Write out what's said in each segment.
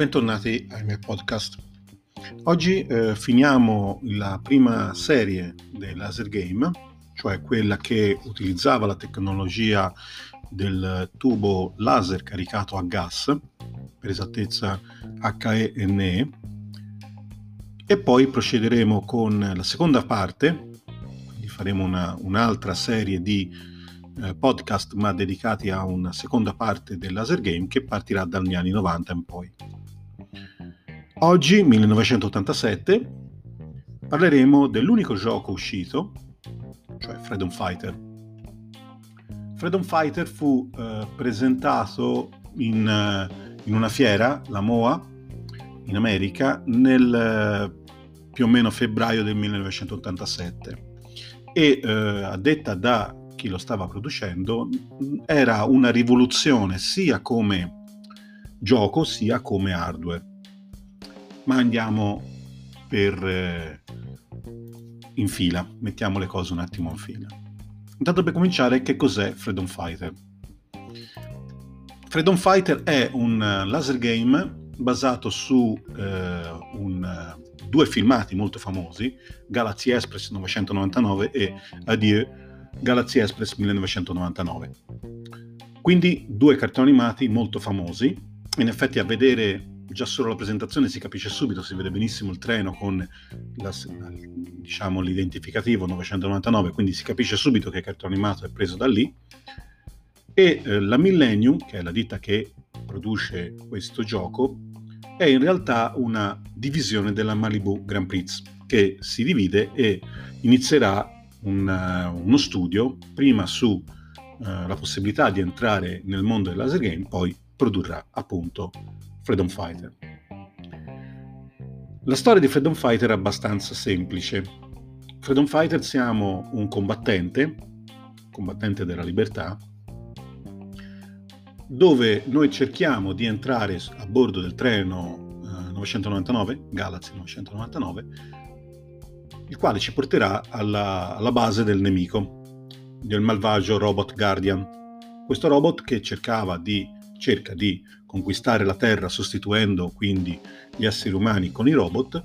Bentornati ai miei podcast. Oggi finiamo la prima serie del Laser Game, cioè quella che utilizzava la tecnologia del tubo laser caricato a gas, per esattezza HENE, e poi procederemo con la seconda parte. Quindi faremo un'altra serie di podcast, ma dedicati a una seconda parte del Laser Game che partirà dagli anni 90 in poi. Oggi, 1987, parleremo dell'unico gioco uscito, cioè Freedom Fighter. Freedom Fighter fu presentato in una fiera, la MOA, in America, nel più o meno febbraio del 1987 e a detta da chi lo stava producendo era una rivoluzione sia come gioco sia come hardware. Ma andiamo in fila, mettiamo le cose un attimo in fila. Intanto, per cominciare, che cos'è Freedom Fighter? Freedom Fighter è un laser game basato su due filmati molto famosi, Galaxy Express 999 e Adieu Galaxy Express 1999. Quindi due cartoni animati molto famosi. In effetti, a vedere già solo la presentazione si capisce subito, si vede benissimo il treno con l'identificativo 999, quindi si capisce subito che il cartone animato è preso da lì. E la Millennium, che è la ditta che produce questo gioco, è in realtà una divisione della Malibu Grand Prix, che si divide e inizierà uno studio prima su la possibilità di entrare nel mondo del laser game, poi produrrà appunto Freedom Fighter. La storia di Freedom Fighter è abbastanza semplice. Freedom Fighter, siamo un combattente della libertà, dove noi cerchiamo di entrare a bordo del treno 999, Galaxy 999, il quale ci porterà alla base del nemico, del malvagio robot Guardian. Questo robot che cerca di conquistare la Terra sostituendo quindi gli esseri umani con i robot,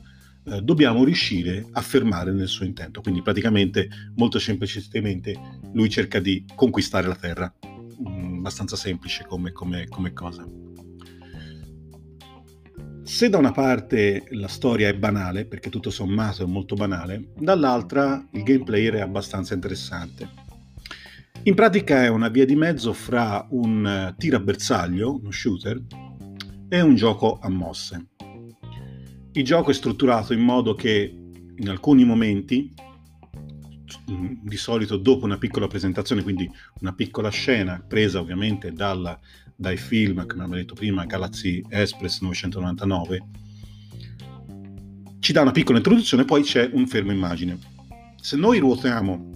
dobbiamo riuscire a fermare nel suo intento. Quindi praticamente, molto semplicemente, lui cerca di conquistare la Terra. Abbastanza semplice come cosa. Se da una parte la storia è banale, perché tutto sommato è molto banale, dall'altra il gameplay è abbastanza interessante. In pratica è una via di mezzo fra un tirabersaglio, uno shooter, e un gioco a mosse. Il gioco è strutturato in modo che in alcuni momenti, di solito dopo una piccola presentazione, quindi una piccola scena presa ovviamente dai film, come abbiamo detto prima, Galaxy Express 999, ci dà una piccola introduzione, poi c'è un fermo immagine. Se noi ruotiamo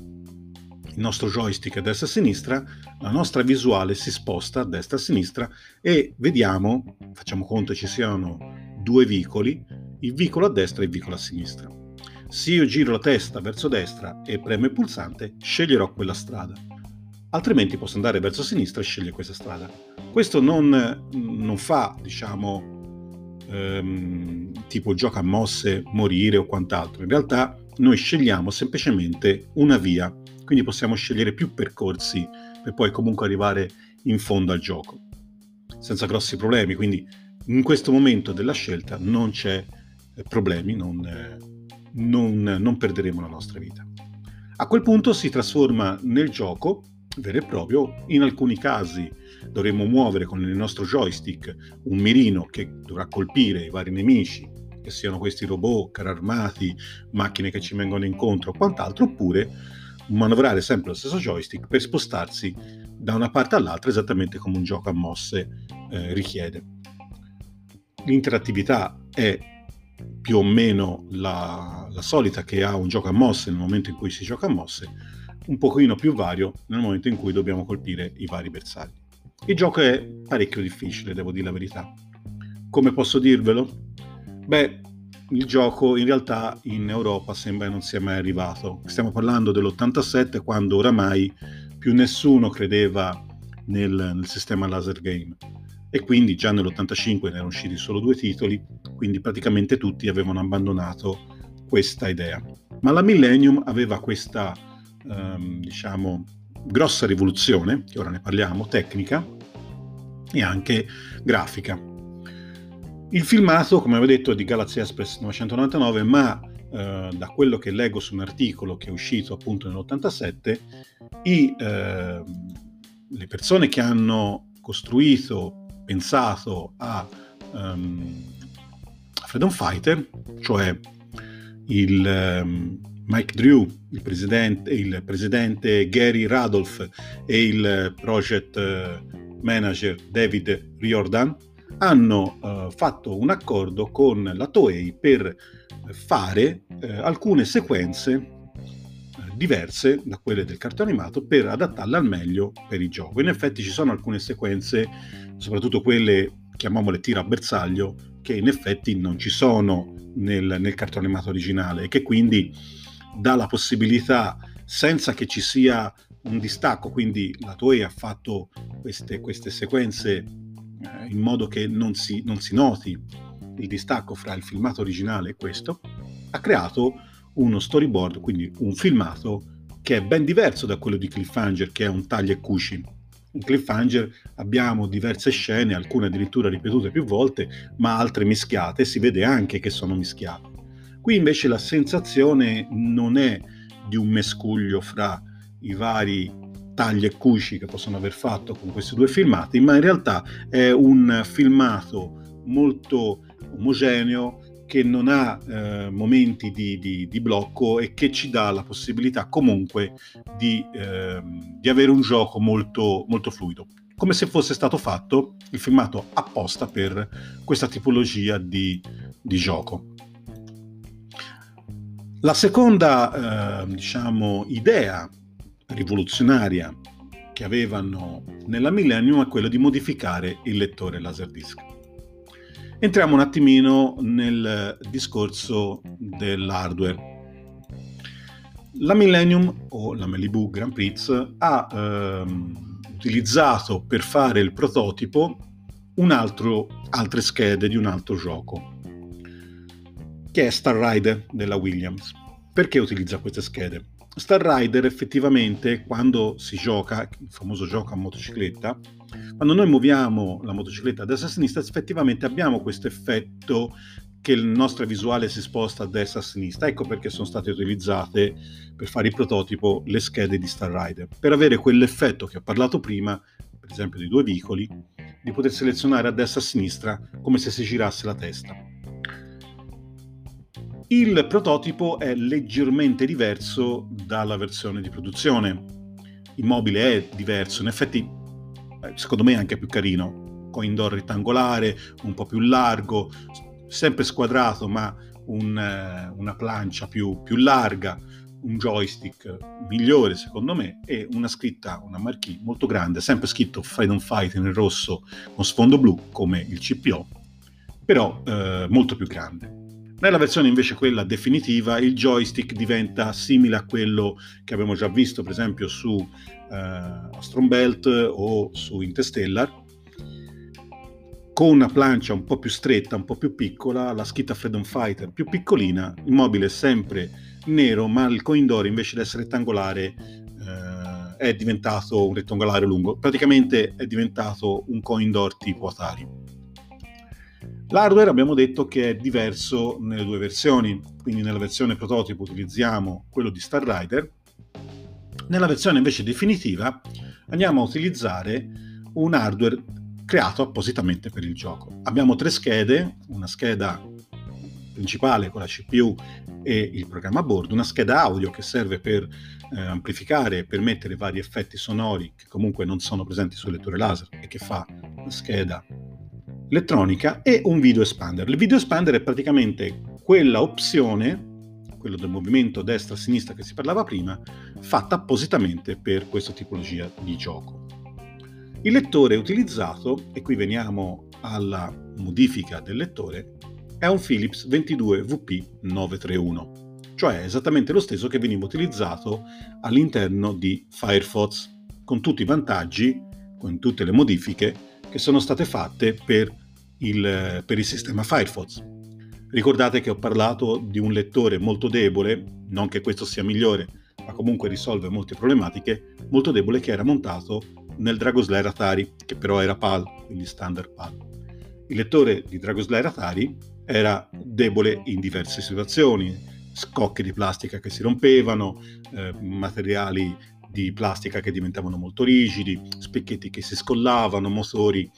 il nostro joystick a destra e a sinistra, la nostra visuale si sposta a destra e a sinistra e vediamo, facciamo conto ci siano due vicoli, il vicolo a destra e il vicolo a sinistra. Se io giro la testa verso destra e premo il pulsante, sceglierò quella strada. Altrimenti posso andare verso sinistra e scegliere questa strada. Questo non fa, tipo gioco a mosse, morire o quant'altro. In realtà noi scegliamo semplicemente una via, quindi possiamo scegliere più percorsi per poi comunque arrivare in fondo al gioco, senza grossi problemi. Quindi in questo momento della scelta non c'è problemi, non perderemo la nostra vita. A quel punto si trasforma nel gioco vero e proprio. In alcuni casi dovremo muovere con il nostro joystick un mirino che dovrà colpire i vari nemici, che siano questi robot, carri armati, macchine che ci vengono incontro o quant'altro, oppure manovrare sempre lo stesso joystick per spostarsi da una parte all'altra, esattamente come un gioco a mosse richiede. L'interattività è più o meno la solita che ha un gioco a mosse nel momento in cui si gioca a mosse, un pochino più vario nel momento in cui dobbiamo colpire i vari bersagli. Il gioco è parecchio difficile, devo dire la verità. Come posso dirvelo? Beh, il gioco in realtà in Europa sembra non sia mai arrivato. Stiamo parlando dell'87, quando oramai più nessuno credeva nel sistema laser game. e quindi già nell'85 ne erano usciti solo 2 titoli, quindi praticamente tutti avevano abbandonato questa idea. Ma la Millennium aveva questa grossa rivoluzione, che ora ne parliamo, tecnica e anche grafica. Il filmato, come avevo detto, è di Galaxy Express 999, ma da quello che leggo su un articolo che è uscito appunto nell'87, le persone che hanno costruito, pensato a Freedom Fighter, cioè Mike Drew, il presidente Gary Rudolph e il project manager David Riordan, hanno fatto un accordo con la Toei per fare alcune sequenze diverse da quelle del cartone animato per adattarle al meglio per il gioco. In effetti ci sono alcune sequenze, soprattutto quelle, chiamiamole tiro a bersaglio, che in effetti non ci sono nel cartone animato originale, e che quindi dà la possibilità, senza che ci sia un distacco, quindi la Toei ha fatto queste sequenze in modo che non si noti il distacco fra il filmato originale e questo, ha creato uno storyboard, quindi un filmato che è ben diverso da quello di Cliffhanger, che è un taglia e cuci. In Cliffhanger abbiamo diverse scene, alcune addirittura ripetute più volte, ma altre mischiate, e si vede anche che sono mischiate. Qui invece la sensazione non è di un mescuglio fra i vari tagli e cuci che possono aver fatto con questi due filmati, ma in realtà è un filmato molto omogeneo, che non ha momenti di blocco, e che ci dà la possibilità comunque di avere un gioco molto, molto fluido, come se fosse stato fatto il filmato apposta per questa tipologia di gioco. La seconda idea rivoluzionaria che avevano nella Millennium è quella di modificare il lettore Laserdisc. Entriamo un attimino nel discorso dell'hardware. La Millennium o la Malibu Grand Prix ha utilizzato per fare il prototipo altre schede di un altro gioco, che è Star Rider della Williams. Perché utilizza queste schede? Star Rider effettivamente, quando si gioca, il famoso gioco a motocicletta, quando noi muoviamo la motocicletta a destra e a sinistra, effettivamente abbiamo questo effetto che la nostra visuale si sposta a destra e a sinistra. Ecco perché sono state utilizzate per fare il prototipo le schede di Star Rider, per avere quell'effetto che ho parlato prima, per esempio dei due veicoli, di poter selezionare a destra e a sinistra come se si girasse la testa. Il prototipo è leggermente diverso dalla versione di produzione. Il mobile è diverso, in effetti secondo me è anche più carino, con indoor rettangolare, un po' più largo, sempre squadrato, ma una plancia più larga, un joystick migliore secondo me, e una scritta, una marquee molto grande, sempre scritto Freedom Fighter in rosso con sfondo blu come il CPO, però molto più grande. Nella versione invece quella definitiva il joystick diventa simile a quello che abbiamo già visto per esempio su Astron Belt o su Interstellar, con una plancia un po' più stretta, un po' più piccola, la scritta Freedom Fighter più piccolina, il mobile è sempre nero, ma il coindor invece di essere rettangolare è diventato un rettangolare lungo, praticamente è diventato un coindor tipo Atari. L'hardware abbiamo detto che è diverso nelle due versioni, quindi nella versione prototipo utilizziamo quello di Star Rider, nella versione invece definitiva andiamo a utilizzare un hardware creato appositamente per il gioco. Abbiamo 3 schede, una scheda principale con la CPU e il programma a bordo, una scheda audio che serve per amplificare e permettere vari effetti sonori che comunque non sono presenti sul lettore laser e che fa la scheda elettronica, e un video expander. Il video expander è praticamente quella opzione, quello del movimento destra-sinistra che si parlava prima, fatta appositamente per questa tipologia di gioco. Il lettore utilizzato, e qui veniamo alla modifica del lettore, è un Philips 22VP931, cioè esattamente lo stesso che veniva utilizzato all'interno di Firefox, con tutti i vantaggi, con tutte le modifiche che sono state fatte per il sistema Firefox. Ricordate che ho parlato di un lettore molto debole, non che questo sia migliore, ma comunque risolve molte problematiche, molto debole, che era montato nel Dragon Slayer Atari, che però era PAL, quindi standard PAL. Il lettore di Dragon Slayer Atari era debole in diverse situazioni: scocche di plastica che si rompevano, materiali di plastica che diventavano molto rigidi, specchietti che si scollavano, motori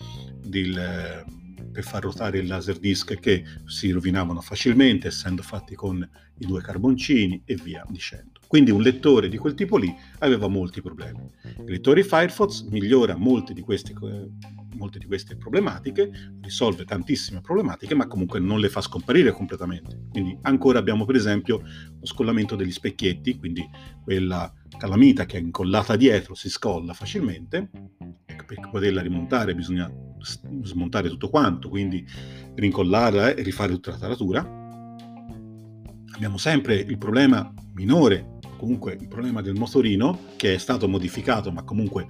per far ruotare il laserdisc che si rovinavano facilmente, essendo fatti con i 2 carboncini e via dicendo. Quindi un lettore di quel tipo lì aveva molti problemi. Il lettore Firefox migliora molte di queste problematiche, risolve tantissime problematiche, ma comunque non le fa scomparire completamente. Quindi ancora abbiamo per esempio lo scollamento degli specchietti, quindi quella calamita che è incollata dietro si scolla facilmente, per poterla rimontare bisogna smontare tutto quanto, quindi rincollarla e rifare tutta la taratura. Abbiamo sempre il problema minore, comunque il problema del motorino, che è stato modificato ma comunque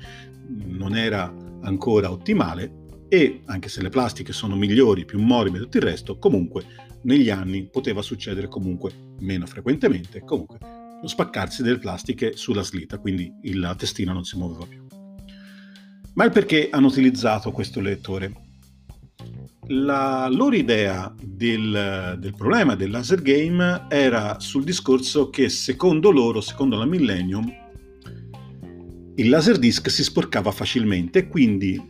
non era ancora ottimale, e anche se le plastiche sono migliori, più morbide e tutto il resto, comunque negli anni poteva succedere comunque meno frequentemente, comunque lo spaccarsi delle plastiche sulla slita, quindi la testina non si muoveva più. Ma il perché hanno utilizzato questo lettore? La loro idea del problema del laser game era sul discorso che secondo la Millennium, il laserdisc si sporcava facilmente e quindi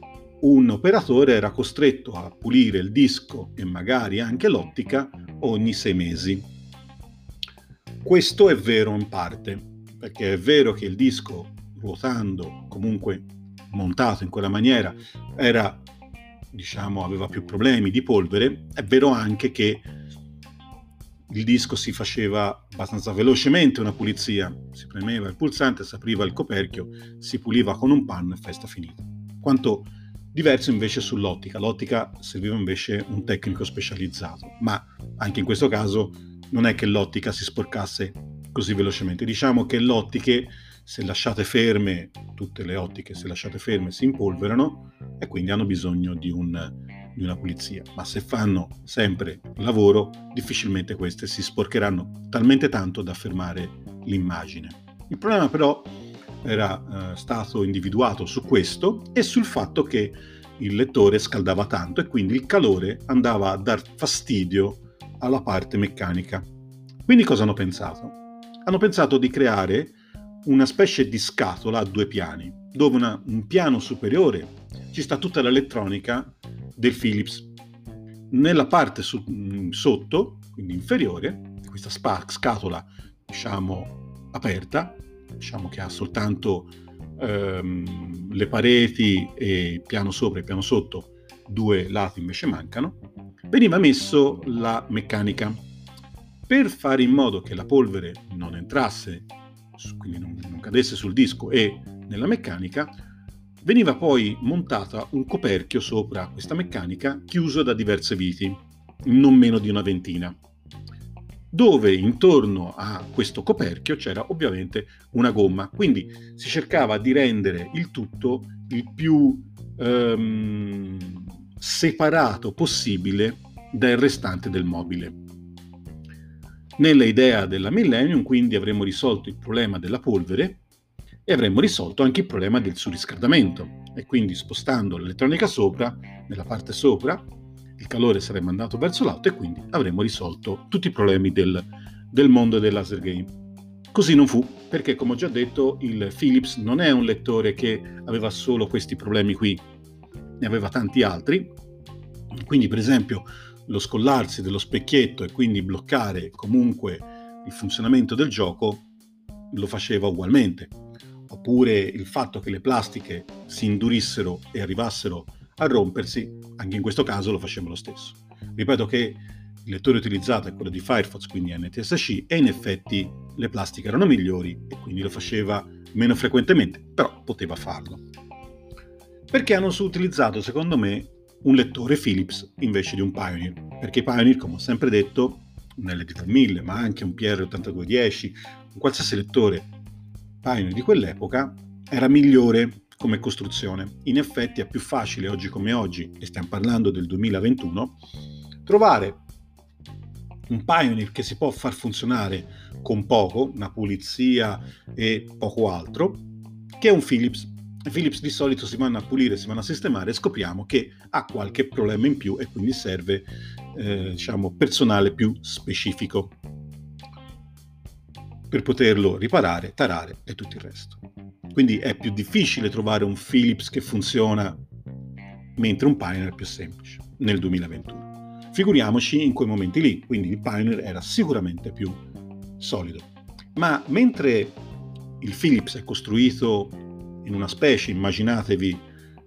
un operatore era costretto a pulire il disco e magari anche l'ottica ogni 6 mesi. Questo è vero in parte, perché è vero che il disco, ruotando comunque montato in quella maniera, era, diciamo, aveva più problemi di polvere. È vero anche che il disco si faceva abbastanza velocemente una pulizia, si premeva il pulsante, si apriva il coperchio, si puliva con un panno e festa finita. Quanto diverso invece sull'ottica. L'ottica serviva invece un tecnico specializzato, ma anche in questo caso non è che l'ottica si sporcasse così velocemente. Diciamo che le ottiche, se lasciate ferme, tutte le ottiche se lasciate ferme si impolverano e quindi hanno bisogno di una pulizia, ma se fanno sempre lavoro difficilmente queste si sporcheranno talmente tanto da fermare l'immagine. Il problema però era stato individuato su questo e sul fatto che il lettore scaldava tanto e quindi il calore andava a dar fastidio alla parte meccanica. Quindi cosa hanno pensato? Hanno pensato di creare una specie di scatola a 2 piani, dove un piano superiore ci sta tutta l'elettronica del Philips, nella parte sotto, quindi inferiore, questa scatola, diciamo, aperta, diciamo che ha soltanto le pareti e piano sopra e piano sotto, 2 lati invece mancano, veniva messo la meccanica per fare in modo che la polvere non entrasse, quindi non cadesse sul disco e nella meccanica. Veniva poi montata un coperchio sopra questa meccanica, chiuso da diverse viti, non meno di una ventina, dove intorno a questo coperchio c'era ovviamente una gomma, quindi si cercava di rendere il tutto il più separato possibile dal restante del mobile. Nella idea della Millennium, quindi, avremmo risolto il problema della polvere e avremmo risolto anche il problema del surriscaldamento, e quindi spostando l'elettronica sopra, nella parte sopra il calore sarebbe andato verso l'alto e quindi avremmo risolto tutti i problemi del mondo del laser game. Così non fu, perché come ho già detto il Philips non è un lettore che aveva solo questi problemi qui, ne aveva tanti altri. Quindi per esempio lo scollarsi dello specchietto e quindi bloccare comunque il funzionamento del gioco lo faceva ugualmente, oppure il fatto che le plastiche si indurissero e arrivassero a rompersi, anche in questo caso lo faceva lo stesso. Ripeto che il lettore utilizzato è quello di Firefox, quindi NTSC, e in effetti le plastiche erano migliori e quindi lo faceva meno frequentemente, però poteva farlo. Perché hanno utilizzato, secondo me, un lettore Philips invece di un Pioneer? Perché i Pioneer, come ho sempre detto, un LD3000, ma anche un PR8210, un qualsiasi lettore Pioneer di quell'epoca era migliore come costruzione. In effetti è più facile oggi come oggi, e stiamo parlando del 2021, trovare un Pioneer che si può far funzionare con poco, una pulizia e poco altro, che è un Philips. I Philips di solito si vanno a pulire, si vanno a sistemare e scopriamo che ha qualche problema in più e quindi serve personale più specifico per poterlo riparare, tarare e tutto il resto. Quindi è più difficile trovare un Philips che funziona, mentre un Pioneer è più semplice nel 2021. Figuriamoci in quei momenti lì, quindi il Pioneer era sicuramente più solido. Ma mentre il Philips è costruito in una specie, immaginatevi,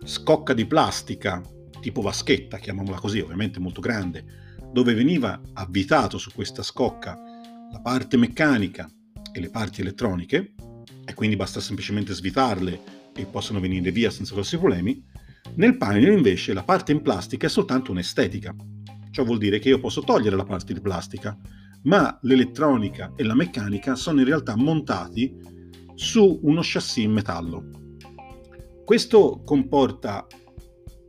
scocca di plastica, tipo vaschetta, chiamiamola così, ovviamente molto grande, dove veniva avvitato su questa scocca la parte meccanica e le parti elettroniche, e quindi basta semplicemente svitarle e possono venire via senza grossi problemi, nel Pioneer invece la parte in plastica è soltanto un'estetica. Ciò vuol dire che io posso togliere la parte di plastica, ma l'elettronica e la meccanica sono in realtà montati su uno chassis in metallo. Questo comporta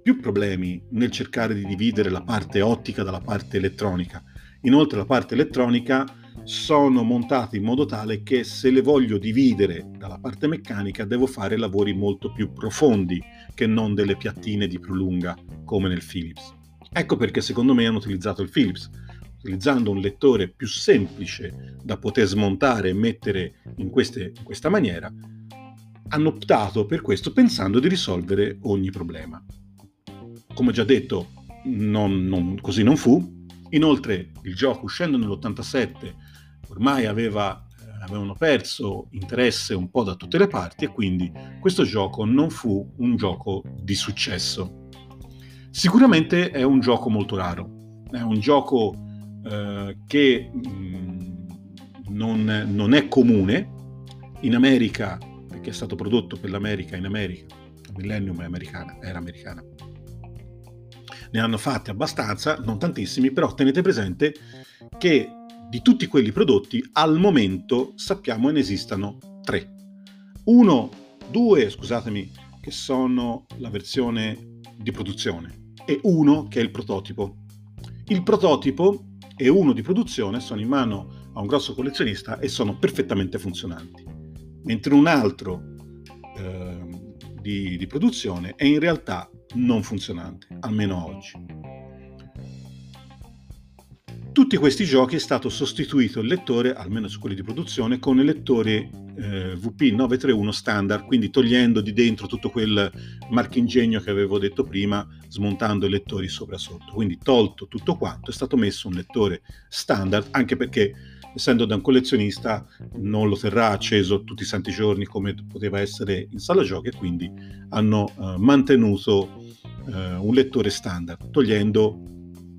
più problemi nel cercare di dividere la parte ottica dalla parte elettronica. Inoltre la parte elettronica sono montati in modo tale che se le voglio dividere dalla parte meccanica devo fare lavori molto più profondi che non delle piattine di prolunga come nel Philips. Ecco perché secondo me hanno utilizzato il Philips, utilizzando un lettore più semplice da poter smontare e mettere in questa maniera, hanno optato per questo pensando di risolvere ogni problema. Come già detto, così non fu. Inoltre il gioco, uscendo nell'87, ormai avevano perso interesse un po' da tutte le parti e quindi questo gioco non fu un gioco di successo. Sicuramente è un gioco molto raro, è un gioco che non è comune in America, perché è stato prodotto per l'America in America. La Millennium era americana. Ne hanno fatti abbastanza, non tantissimi, però tenete presente che di tutti quelli prodotti al momento sappiamo ne esistano due, che sono la versione di produzione e uno che è il prototipo. Il prototipo e uno di produzione sono in mano a un grosso collezionista e sono perfettamente funzionanti, mentre un altro di produzione è in realtà non funzionante, almeno oggi. Tutti questi giochi è stato sostituito il lettore, almeno su quelli di produzione, con il lettore VP931 standard, quindi togliendo di dentro tutto quel marchingegno che avevo detto prima, smontando i lettori sopra sotto. Quindi tolto tutto quanto, è stato messo un lettore standard, anche perché essendo da un collezionista non lo terrà acceso tutti i santi giorni come poteva essere in sala giochi, e quindi hanno mantenuto un lettore standard, togliendo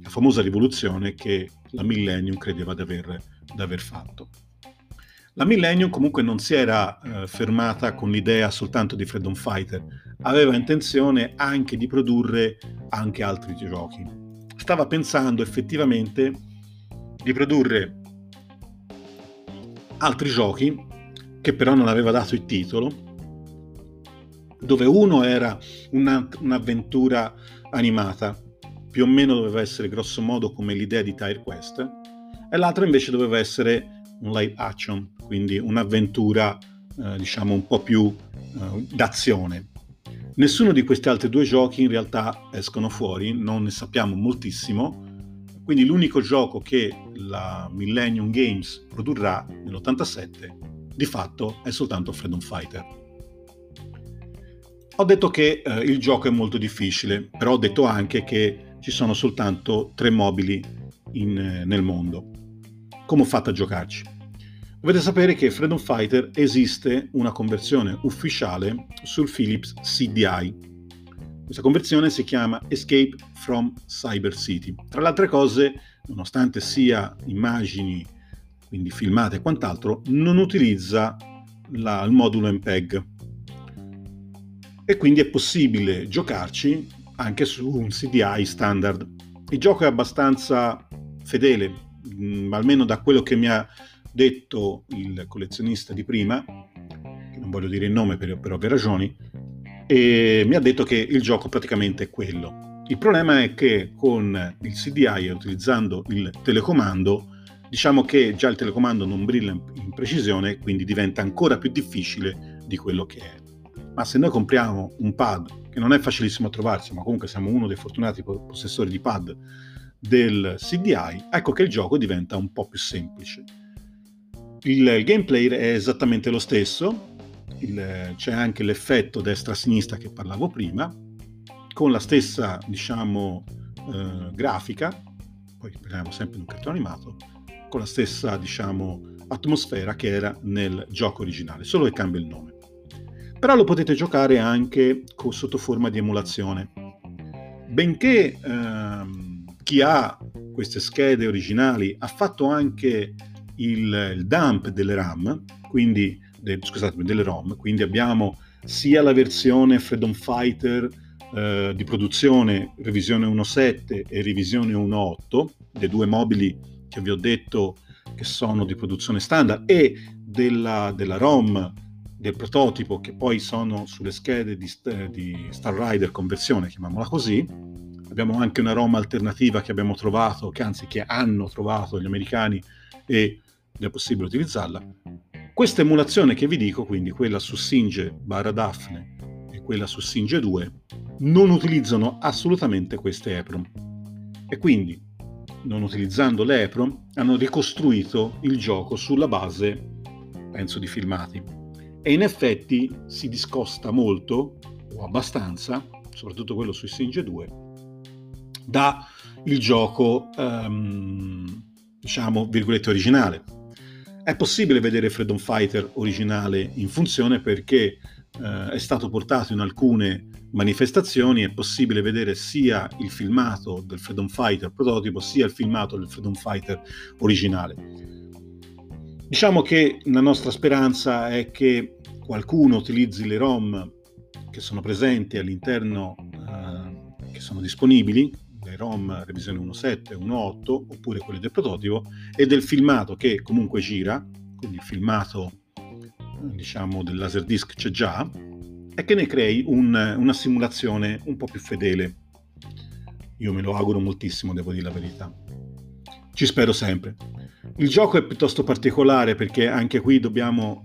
la famosa rivoluzione che la Millennium credeva di aver fatto. La Millennium comunque non si era fermata con l'idea soltanto di Freedom Fighter, aveva intenzione anche di produrre anche altri giochi. Stava pensando effettivamente di produrre altri giochi, che però non aveva dato il titolo, dove uno era un'avventura animata, più o meno doveva essere grosso modo come l'idea di Tire Quest, e l'altro invece doveva essere un live action, quindi un'avventura un po' più d'azione. Nessuno di questi altri due giochi in realtà escono fuori, non ne sappiamo moltissimo, quindi l'unico gioco che la Millennium Games produrrà nell'87 di fatto è soltanto Freedom Fighter. Ho detto che il gioco è molto difficile, però ho detto anche che ci sono soltanto 3 mobili nel mondo. Come ho fatto a giocarci? Dovete sapere che Freedom Fighter esiste una conversione ufficiale sul Philips CDI. Questa conversione si chiama Escape from Cyber City. Tra le altre cose, nonostante sia immagini, quindi filmate e quant'altro, non utilizza il modulo MPEG. E quindi è possibile giocarci anche su un CDI standard. Il gioco è abbastanza fedele, almeno da quello che mi ha detto il collezionista di prima, che non voglio dire il nome per ovvie ragioni, e mi ha detto che il gioco praticamente è quello. Il problema è che con il CDI e utilizzando il telecomando, diciamo che già il telecomando non brilla in precisione, quindi diventa ancora più difficile di quello che è. Ma se noi compriamo un pad, che non è facilissimo a trovarsi, ma comunque siamo uno dei fortunati possessori di pad del CDI, ecco che il gioco diventa un po' più semplice. Il gameplay è esattamente lo stesso, c'è anche l'effetto destra-sinistra che parlavo prima, con la stessa, diciamo, grafica, poi parliamo sempre di un cartone animato, con la stessa, diciamo, atmosfera che era nel gioco originale, solo che cambia il nome. Però lo potete giocare anche sotto forma di emulazione. Benché chi ha queste schede originali ha fatto anche il dump delle RAM, quindi delle ROM, quindi abbiamo sia la versione Freedom Fighter di produzione, revisione 1.7 e revisione 1.8, dei due mobili che vi ho detto che sono di produzione standard, e della ROM del prototipo, che poi sono sulle schede di Star Rider conversione, chiamiamola così. Abbiamo anche una ROM alternativa che abbiamo trovato, che hanno trovato gli americani, ed è possibile utilizzarla. Questa emulazione che vi dico, quindi quella su Singe / Daphne e quella su Singe 2, non utilizzano assolutamente queste EPROM, e quindi non utilizzando le EPROM hanno ricostruito il gioco sulla base, penso, di filmati, e in effetti si discosta molto, o abbastanza, soprattutto quello su Singe 2, da il gioco virgolette originale. È possibile vedere Freedom Fighter originale in funzione, perché è stato portato in alcune manifestazioni, è possibile vedere sia il filmato del Freedom Fighter prototipo sia il filmato del Freedom Fighter originale. Diciamo che la nostra speranza è che qualcuno utilizzi le ROM che sono presenti all'interno, che sono disponibili, ROM revisione 1.7, 1.8 oppure quelle del prototipo, e del filmato che comunque gira, quindi il filmato del Laserdisc c'è già, e che ne crei una simulazione un po' più fedele. Io me lo auguro moltissimo, devo dire la verità, ci spero sempre. Il gioco è piuttosto particolare, perché anche qui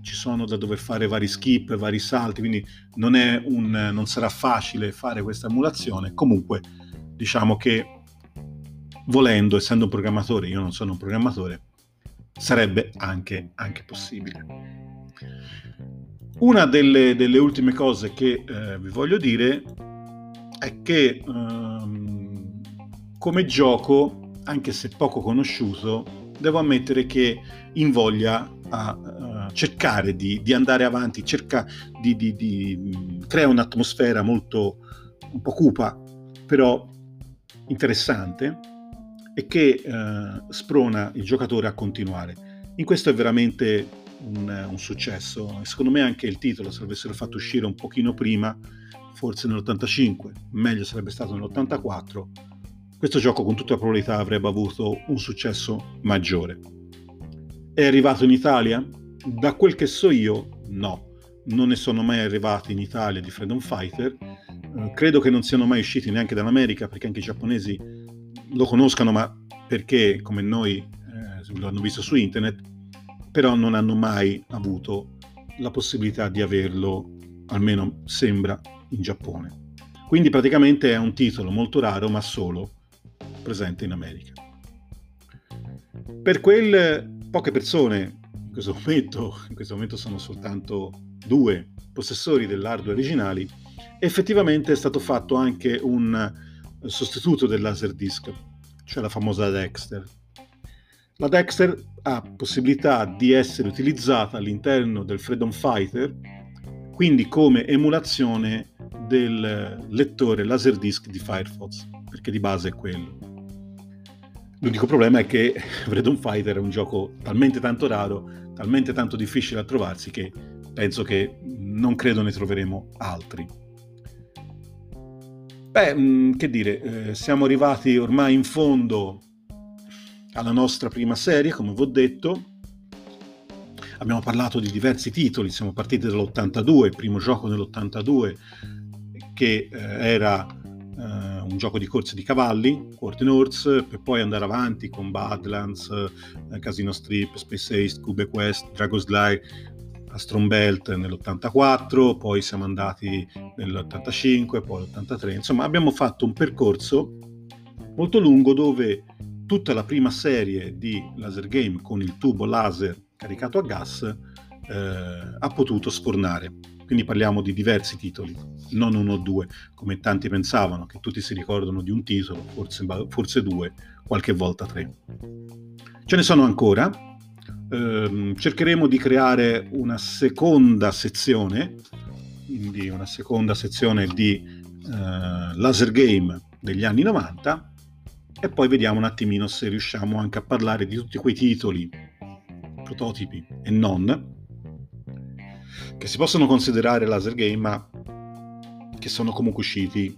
ci sono da dover fare vari skip, vari salti, quindi non sarà facile fare questa emulazione. Comunque diciamo che, volendo, essendo un programmatore, io non sono un programmatore, sarebbe anche possibile. Una delle ultime cose che vi voglio dire è che come gioco, anche se poco conosciuto, devo ammettere che invoglia a cercare di andare avanti, crea un'atmosfera molto un po' cupa, però interessante, e che sprona il giocatore a continuare. In questo è veramente un successo. Secondo me anche il titolo, se l'avessero fatto uscire un pochino prima, forse nell'85, meglio sarebbe stato nell'84, questo gioco con tutta probabilità avrebbe avuto un successo maggiore. È arrivato in Italia? Da quel che so io, no. Non ne sono mai arrivati in Italia di Freedom Fighter, credo che non siano mai usciti neanche dall'America, perché anche i giapponesi lo conoscano, ma perché come noi lo hanno visto su internet, però non hanno mai avuto la possibilità di averlo, almeno sembra, in Giappone. Quindi praticamente è un titolo molto raro, ma solo presente in America. Per quel poche persone, in questo momento sono soltanto 2 possessori dell'hardware originali, effettivamente è stato fatto anche un sostituto del Laserdisc, cioè la famosa Dexter. La Dexter ha possibilità di essere utilizzata all'interno del Freedom Fighter, quindi come emulazione del lettore Laserdisc di Firefox, perché di base è quello. L'unico problema è che Freedom Fighter è un gioco talmente tanto raro, talmente tanto difficile a trovarsi, che penso che non credo ne troveremo altri. Che dire, siamo arrivati ormai in fondo alla nostra prima serie, come vi ho detto. Abbiamo parlato di diversi titoli, siamo partiti dall'82, il primo gioco dell'82, che era un gioco di corse di cavalli, Court and Horse, per poi andare avanti con Badlands, Casino Strip, Space Ace, Cube Quest, Dragon's Lair, Astron Belt nell'84, poi siamo andati nell'85, poi l'83, insomma abbiamo fatto un percorso molto lungo dove tutta la prima serie di laser game con il tubo laser caricato a gas ha potuto sfornare. Quindi parliamo di diversi titoli, non uno o due, come tanti pensavano, che tutti si ricordano di un titolo, forse due, qualche volta tre. Ce ne sono ancora. Cercheremo di creare una seconda sezione, quindi una seconda sezione di laser game degli anni 90, e poi vediamo un attimino se riusciamo anche a parlare di tutti quei titoli, prototipi e non, che si possono considerare laser game ma che sono comunque usciti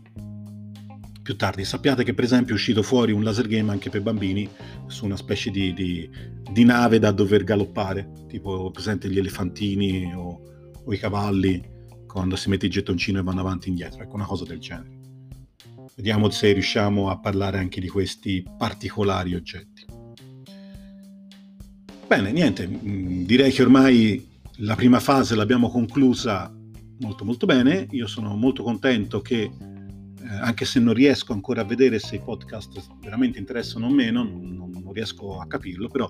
più tardi. Sappiate che per esempio è uscito fuori un laser game anche per bambini su una specie di nave da dover galoppare, tipo presente gli elefantini o i cavalli quando si mette il gettoncino e vanno avanti e indietro, ecco, una cosa del genere. Vediamo se riusciamo a parlare anche di questi particolari oggetti. Bene, niente, direi che ormai la prima fase l'abbiamo conclusa molto molto bene. Io sono molto contento che, anche se non riesco ancora a vedere se i podcast veramente interessano o meno, non riesco a capirlo, però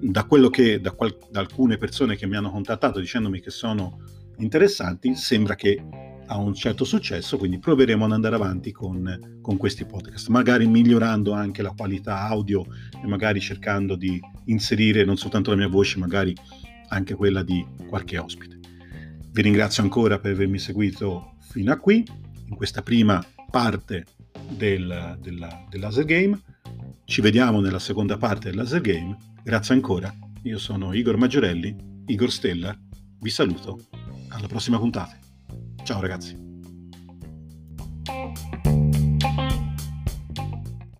da quello che da alcune persone che mi hanno contattato dicendomi che sono interessanti, sembra che ha un certo successo, quindi proveremo ad andare avanti con questi podcast, magari migliorando anche la qualità audio e magari cercando di inserire non soltanto la mia voce, magari anche quella di qualche ospite. Vi ringrazio ancora per avermi seguito fino a qui, in questa prima parte del Laser Game. Ci vediamo nella seconda parte del Laser Game. Grazie ancora, io sono Igor Maggiorelli, Igor Stella, vi saluto, alla prossima puntata. Ciao ragazzi.